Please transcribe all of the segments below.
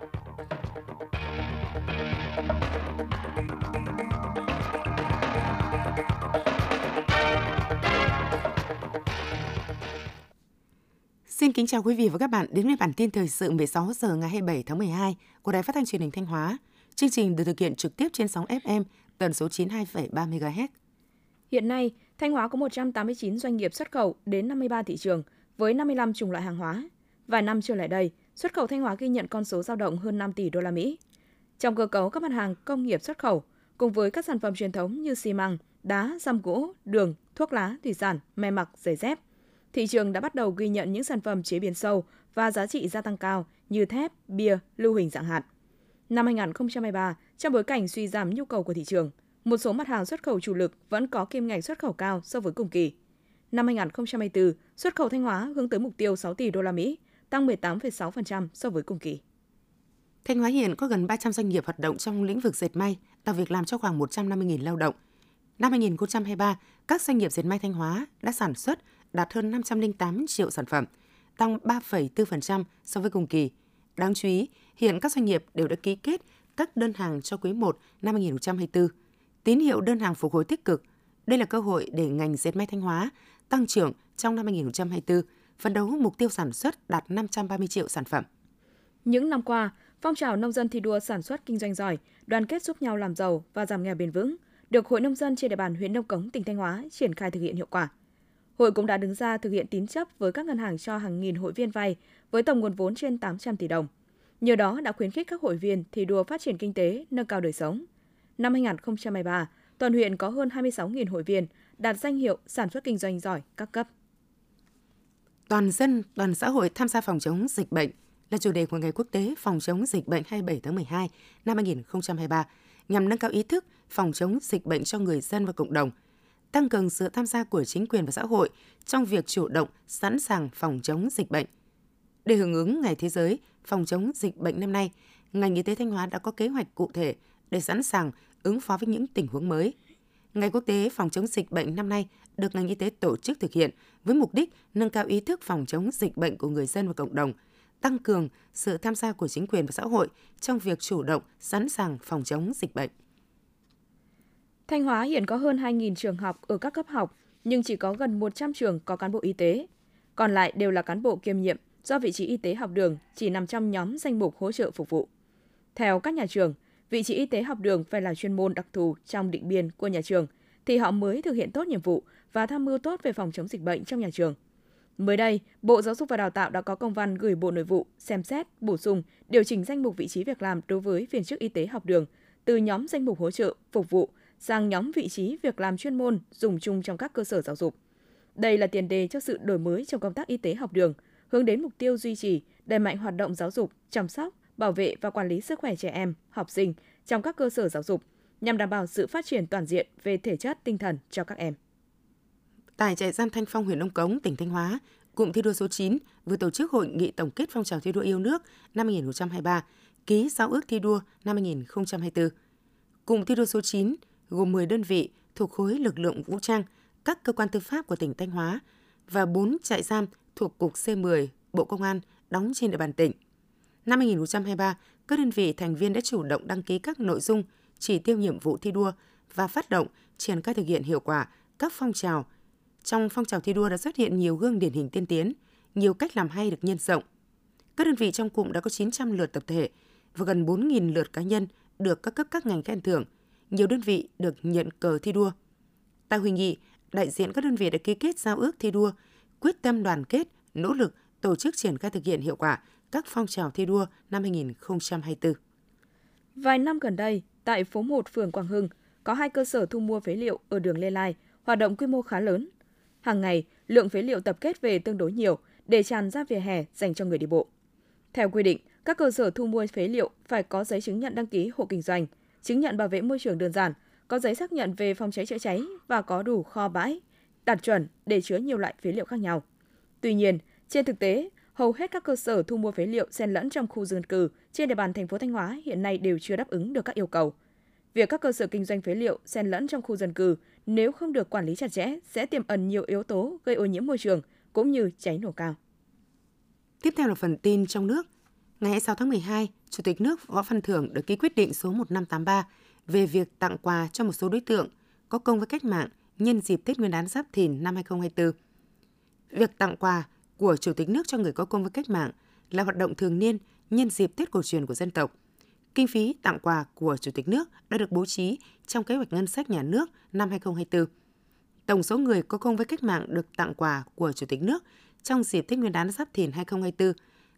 Xin kính chào quý vị và các bạn đến với bản tin thời sự 16 giờ ngày 27 tháng 12 của Đài Phát thanh Truyền hình Thanh Hóa. Chương trình được thực hiện trực tiếp trên sóng FM tần số 92,3 MHz. Hiện nay, Thanh Hóa có 189 doanh nghiệp xuất khẩu đến 53 thị trường với 55 chủng loại hàng hóa. Vài năm trở lại đây, xuất khẩu Thanh Hóa ghi nhận con số dao động hơn 5 tỷ đô la Mỹ. Trong cơ cấu các mặt hàng công nghiệp xuất khẩu, cùng với các sản phẩm truyền thống như xi măng, đá, răm gỗ, đường, thuốc lá, thủy sản, may mặc, giày dép, thị trường đã bắt đầu ghi nhận những sản phẩm chế biến sâu và giá trị gia tăng cao như thép, bia, lưu huỳnh dạng hạt. Năm 2023, trong bối cảnh suy giảm nhu cầu của thị trường, một số mặt hàng xuất khẩu chủ lực vẫn có kim ngạch xuất khẩu cao so với cùng kỳ. Năm 2024, xuất khẩu Thanh Hóa hướng tới mục tiêu 6 tỷ đô la Mỹ, tăng 18,6% so với cùng kỳ. Thanh Hóa hiện có gần 300 doanh nghiệp hoạt động trong lĩnh vực dệt may, tạo việc làm cho khoảng 150.000 lao động. Năm 2023, các doanh nghiệp dệt may Thanh Hóa đã sản xuất đạt hơn 508 triệu sản phẩm, tăng 3,4% so với cùng kỳ. Đáng chú ý, hiện các doanh nghiệp đều đã ký kết các đơn hàng cho quý 1 năm 2024. Tín hiệu đơn hàng phục hồi tích cực. Đây là cơ hội để ngành dệt may Thanh Hóa tăng trưởng trong năm 2024, phấn đấu mục tiêu sản xuất đạt 530 triệu sản phẩm. Những năm qua, phong trào nông dân thi đua sản xuất kinh doanh giỏi, đoàn kết giúp nhau làm giàu và giảm nghèo bền vững được Hội Nông dân trên địa bàn huyện Nông Cống, tỉnh Thanh Hóa triển khai thực hiện hiệu quả. Hội cũng đã đứng ra thực hiện tín chấp với các ngân hàng cho hàng nghìn hội viên vay với tổng nguồn vốn trên 800 tỷ đồng. Nhờ đó đã khuyến khích các hội viên thi đua phát triển kinh tế, nâng cao đời sống. Năm 2023, toàn huyện có hơn 26.000 hội viên đạt danh hiệu sản xuất kinh doanh giỏi các cấp. Toàn dân, toàn xã hội tham gia phòng chống dịch bệnh là chủ đề của Ngày Quốc tế phòng chống dịch bệnh 27 tháng 12 năm 2023 nhằm nâng cao ý thức phòng chống dịch bệnh cho người dân và cộng đồng, tăng cường sự tham gia của chính quyền và xã hội trong việc chủ động, sẵn sàng phòng chống dịch bệnh. Để hưởng ứng Ngày Thế giới phòng chống dịch bệnh năm nay, ngành y tế Thanh Hóa đã có kế hoạch cụ thể để sẵn sàng ứng phó với những tình huống mới. Ngày Quốc tế phòng chống dịch bệnh năm nay được ngành y tế tổ chức thực hiện với mục đích nâng cao ý thức phòng chống dịch bệnh của người dân và cộng đồng, tăng cường sự tham gia của chính quyền và xã hội trong việc chủ động, sẵn sàng phòng chống dịch bệnh. Thanh Hóa hiện có hơn 2.000 trường học ở các cấp học, nhưng chỉ có gần 100 trường có cán bộ y tế. Còn lại đều là cán bộ kiêm nhiệm do vị trí y tế học đường chỉ nằm trong nhóm danh mục hỗ trợ phục vụ. Theo các nhà trường, vị trí y tế học đường phải là chuyên môn đặc thù trong định biên của nhà trường, thì họ mới thực hiện tốt nhiệm vụ và tham mưu tốt về phòng chống dịch bệnh trong nhà trường. Mới đây, Bộ Giáo dục và Đào tạo đã có công văn gửi Bộ Nội vụ xem xét, bổ sung, điều chỉnh danh mục vị trí việc làm đối với viên chức y tế học đường từ nhóm danh mục hỗ trợ phục vụ sang nhóm vị trí việc làm chuyên môn dùng chung trong các cơ sở giáo dục. Đây là tiền đề cho sự đổi mới trong công tác y tế học đường, hướng đến mục tiêu duy trì, đẩy mạnh hoạt động giáo dục, chăm sóc, bảo vệ và quản lý sức khỏe trẻ em, học sinh trong các cơ sở giáo dục, nhằm đảm bảo sự phát triển toàn diện về thể chất, tinh thần cho các em. Tại trại giam Thanh Phong, huyện Nông Cống, tỉnh Thanh Hóa, Cụm thi đua số 9 vừa tổ chức hội nghị tổng kết phong trào thi đua yêu nước năm 2023, ký giao ước thi đua năm 2024. Cụm thi đua số 9 gồm 10 đơn vị thuộc khối lực lượng vũ trang, các cơ quan tư pháp của tỉnh Thanh Hóa và 4 trại giam thuộc Cục C10 Bộ Công an đóng trên địa bàn tỉnh. Năm 2023, các đơn vị thành viên đã chủ động đăng ký các nội dung, chỉ tiêu nhiệm vụ thi đua và phát động triển khai thực hiện hiệu quả các phong trào. Trong phong trào thi đua đã xuất hiện nhiều gương điển hình tiên tiến, nhiều cách làm hay được nhân rộng. Các đơn vị trong cụm đã có 900 lượt tập thể và gần 4.000 lượt cá nhân được các cấp các ngành khen thưởng. Nhiều đơn vị được nhận cờ thi đua. Tại hội nghị, đại diện các đơn vị đã ký kết giao ước thi đua, quyết tâm đoàn kết, nỗ lực tổ chức triển khai thực hiện hiệu quả các phong trào thi đua năm 2024. Vài năm gần đây, tại phố 1 phường Quảng Hưng, có 2 cơ sở thu mua phế liệu ở đường Lê Lai hoạt động quy mô khá lớn. Hàng ngày, lượng phế liệu tập kết về tương đối nhiều để tràn ra vỉa hè dành cho người đi bộ. Theo quy định, các cơ sở thu mua phế liệu phải có giấy chứng nhận đăng ký hộ kinh doanh, chứng nhận bảo vệ môi trường đơn giản, có giấy xác nhận về phòng cháy chữa cháy và có đủ kho bãi đạt chuẩn để chứa nhiều loại phế liệu khác nhau. Tuy nhiên, trên thực tế, hầu hết các cơ sở thu mua phế liệu xen lẫn trong khu dân cư trên địa bàn thành phố Thanh Hóa hiện nay đều chưa đáp ứng được các yêu cầu. Việc các cơ sở kinh doanh phế liệu xen lẫn trong khu dân cư nếu không được quản lý chặt chẽ sẽ tiềm ẩn nhiều yếu tố gây ô nhiễm môi trường cũng như cháy nổ cao. Tiếp theo là phần tin trong nước. Ngày 26 tháng 12, Chủ tịch nước Võ Văn Thưởng đã ký quyết định số 1583 về việc tặng quà cho một số đối tượng có công với cách mạng nhân dịp Tết Nguyên đán Giáp Thìn năm 2024. Việc tặng quà của Chủ tịch nước cho người có công với cách mạng là hoạt động thường niên nhân dịp Tết cổ truyền của dân tộc. Kinh phí tặng quà của Chủ tịch nước đã được bố trí trong kế hoạch ngân sách nhà nước năm 2024. Tổng số người có công với cách mạng được tặng quà của Chủ tịch nước trong dịp Tết Nguyên đán Giáp Thìn 2024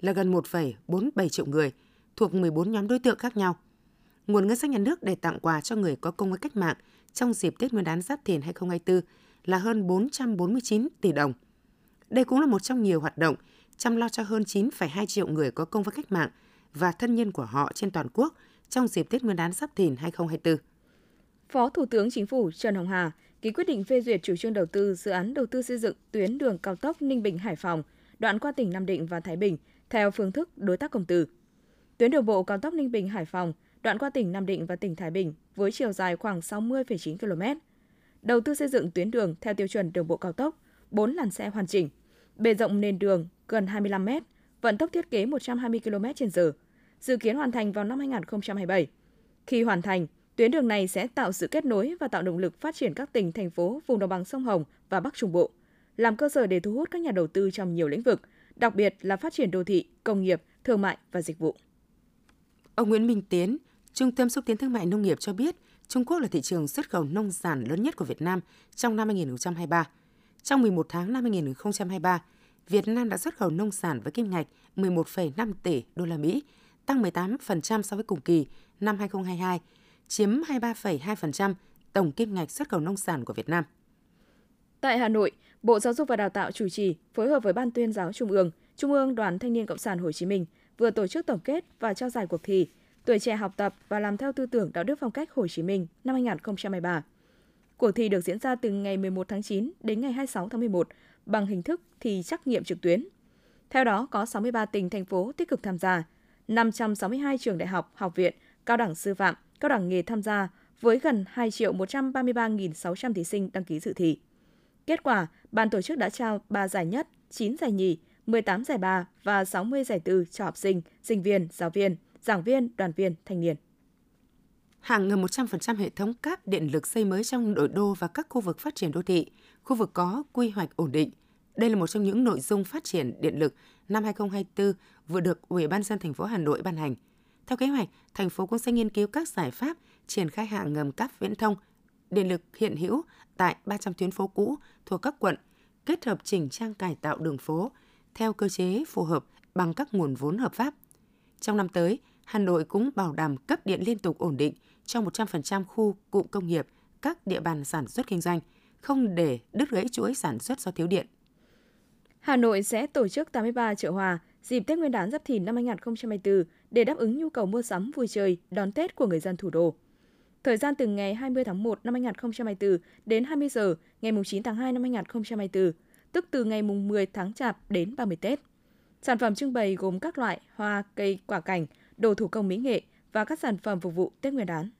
là gần 1,47 triệu người, thuộc 14 nhóm đối tượng khác nhau. Nguồn ngân sách nhà nước để tặng quà cho người có công với cách mạng trong dịp Tết Nguyên đán Giáp Thìn 2024 là hơn 449 tỷ đồng. Đây cũng là một trong nhiều hoạt động chăm lo cho hơn 9,2 triệu người có công với cách mạng và thân nhân của họ trên toàn quốc trong dịp Tết Nguyên đán Giáp Thìn 2024. Phó Thủ tướng Chính phủ Trần Hồng Hà ký quyết định phê duyệt chủ trương đầu tư dự án đầu tư xây dựng tuyến đường cao tốc Ninh Bình-Hải Phòng, đoạn qua tỉnh Nam Định và Thái Bình theo phương thức đối tác công tư. Tuyến đường bộ cao tốc Ninh Bình-Hải Phòng, đoạn qua tỉnh Nam Định và tỉnh Thái Bình với chiều dài khoảng 60,9 km. Đầu tư xây dựng tuyến đường theo tiêu chuẩn đường bộ cao tốc, 4 làn xe hoàn chỉnh, bề rộng nền đường gần 25 m, vận tốc thiết kế 120 km/h, dự kiến hoàn thành vào năm 2027. Khi hoàn thành, tuyến đường này sẽ tạo sự kết nối và tạo động lực phát triển các tỉnh, thành phố vùng đồng bằng sông Hồng và Bắc Trung Bộ, làm cơ sở để thu hút các nhà đầu tư trong nhiều lĩnh vực, đặc biệt là phát triển đô thị, công nghiệp, thương mại và dịch vụ. Ông Nguyễn Minh Tiến, Trung tâm xúc tiến thương mại nông nghiệp cho biết, Trung Quốc là thị trường xuất khẩu nông sản lớn nhất của Việt Nam trong năm 2023. Trong 11 tháng năm 2023, Việt Nam đã xuất khẩu nông sản với kim ngạch 11,5 tỷ đô la Mỹ, tăng 18% so với cùng kỳ năm 2022, chiếm 23,2% tổng kim ngạch xuất khẩu nông sản của Việt Nam. Tại Hà Nội, Bộ Giáo dục và Đào tạo chủ trì phối hợp với Ban Tuyên giáo Trung ương, Trung ương Đoàn Thanh niên Cộng sản Hồ Chí Minh vừa tổ chức tổng kết và trao giải cuộc thi Tuổi trẻ học tập và làm theo tư tưởng đạo đức phong cách Hồ Chí Minh năm 2023. Cuộc thi được diễn ra từ ngày 11 tháng 9 đến ngày 26 tháng 11 bằng hình thức thi trắc nghiệm trực tuyến. Theo đó, có 63 tỉnh, thành phố tích cực tham gia, 562 trường đại học, học viện, cao đẳng sư phạm, cao đẳng nghề tham gia với gần 2.133.600 thí sinh đăng ký dự thi. Kết quả, ban tổ chức đã trao 3 giải nhất, 9 giải nhì, 18 giải ba và 60 giải tư cho học sinh, sinh viên, giáo viên, giảng viên, đoàn viên, thanh niên. Hàng ngầm 100% hệ thống cáp điện lực xây mới trong nội đô và các khu vực phát triển đô thị, khu vực có quy hoạch ổn định. Đây là một trong những nội dung phát triển điện lực năm 2024 vừa được Ủy ban nhân dân thành phố Hà Nội ban hành. Theo kế hoạch, thành phố cũng sẽ nghiên cứu các giải pháp triển khai hạ ngầm cáp viễn thông điện lực hiện hữu tại 300 tuyến phố cũ thuộc các quận, kết hợp chỉnh trang cải tạo đường phố theo cơ chế phù hợp bằng các nguồn vốn hợp pháp. Trong năm tới, Hà Nội cũng bảo đảm cấp điện liên tục ổn định cho 100% khu cụm công nghiệp, các địa bàn sản xuất kinh doanh, không để đứt gãy chuỗi sản xuất do thiếu điện. Hà Nội sẽ tổ chức 83 chợ hoa dịp Tết Nguyên đán Giáp Thìn năm 2024 để đáp ứng nhu cầu mua sắm, vui chơi, đón Tết của người dân thủ đô. Thời gian từ ngày 20 tháng 1 năm 2024 đến 20 giờ ngày 9 tháng 2 năm 2024, tức từ ngày 10 tháng Chạp đến 30 Tết. Sản phẩm trưng bày gồm các loại hoa, cây, quả cảnh, đồ thủ công mỹ nghệ và các sản phẩm phục vụ Tết Nguyên đán.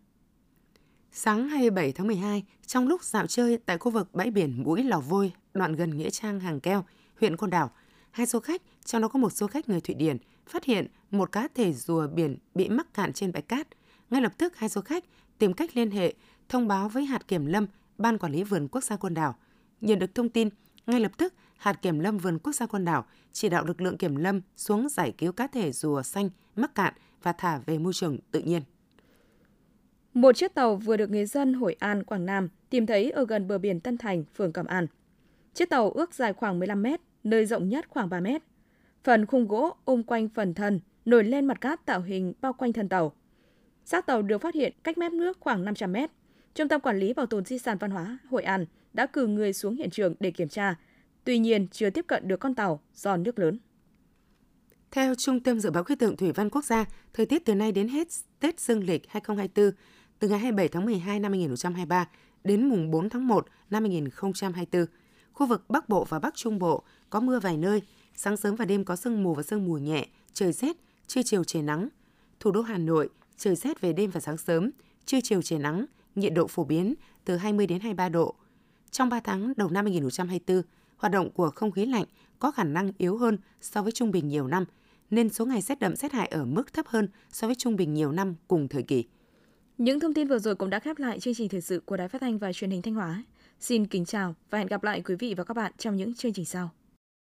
Sáng 27 tháng 12, trong lúc dạo chơi tại khu vực bãi biển Mũi Lò Vôi, đoạn gần nghĩa trang Hàng Keo, huyện Côn Đảo, hai du khách, trong đó có một du khách người Thụy Điển, phát hiện một cá thể rùa biển bị mắc cạn trên bãi cát. Ngay lập tức, hai du khách tìm cách liên hệ, thông báo với hạt kiểm lâm, Ban Quản lý Vườn Quốc gia Côn Đảo. Nhận được thông tin, ngay lập tức, hạt kiểm lâm Vườn Quốc gia Côn Đảo chỉ đạo lực lượng kiểm lâm xuống giải cứu cá thể rùa xanh mắc cạn và thả về môi trường tự nhiên. Một chiếc tàu vừa được người dân Hội An, Quảng Nam tìm thấy ở gần bờ biển Tân Thành, phường Cẩm An. Chiếc tàu ước dài khoảng 15 mét, nơi rộng nhất khoảng 3 mét. Phần khung gỗ ôm quanh phần thân, nổi lên mặt cát tạo hình bao quanh thân tàu. Xác tàu được phát hiện cách mép nước khoảng 500 mét. Trung tâm Quản lý Bảo tồn Di sản Văn hóa Hội An đã cử người xuống hiện trường để kiểm tra, tuy nhiên chưa tiếp cận được con tàu do nước lớn. Theo Trung tâm Dự báo Khí tượng Thủy văn Quốc gia, thời tiết từ nay đến hết Tết Dương lịch 2024, từ ngày 27 tháng 12 năm 2023 đến mùng 4 tháng 1 năm 2024, khu vực Bắc Bộ và Bắc Trung Bộ có mưa vài nơi, sáng sớm và đêm có sương mù và sương mù nhẹ, trời rét, trưa chiều trời nắng. Thủ đô Hà Nội trời rét về đêm và sáng sớm, trưa chiều trời nắng, nhiệt độ phổ biến từ 20 đến 23 độ. Trong 3 tháng đầu năm 2024, hoạt động của không khí lạnh có khả năng yếu hơn so với trung bình nhiều năm, nên số ngày rét đậm rét hại ở mức thấp hơn so với trung bình nhiều năm cùng thời kỳ. Những thông tin vừa rồi cũng đã khép lại chương trình thời sự của Đài Phát thanh và Truyền hình Thanh Hóa. Xin kính chào và hẹn gặp lại quý vị và các bạn trong những chương trình sau.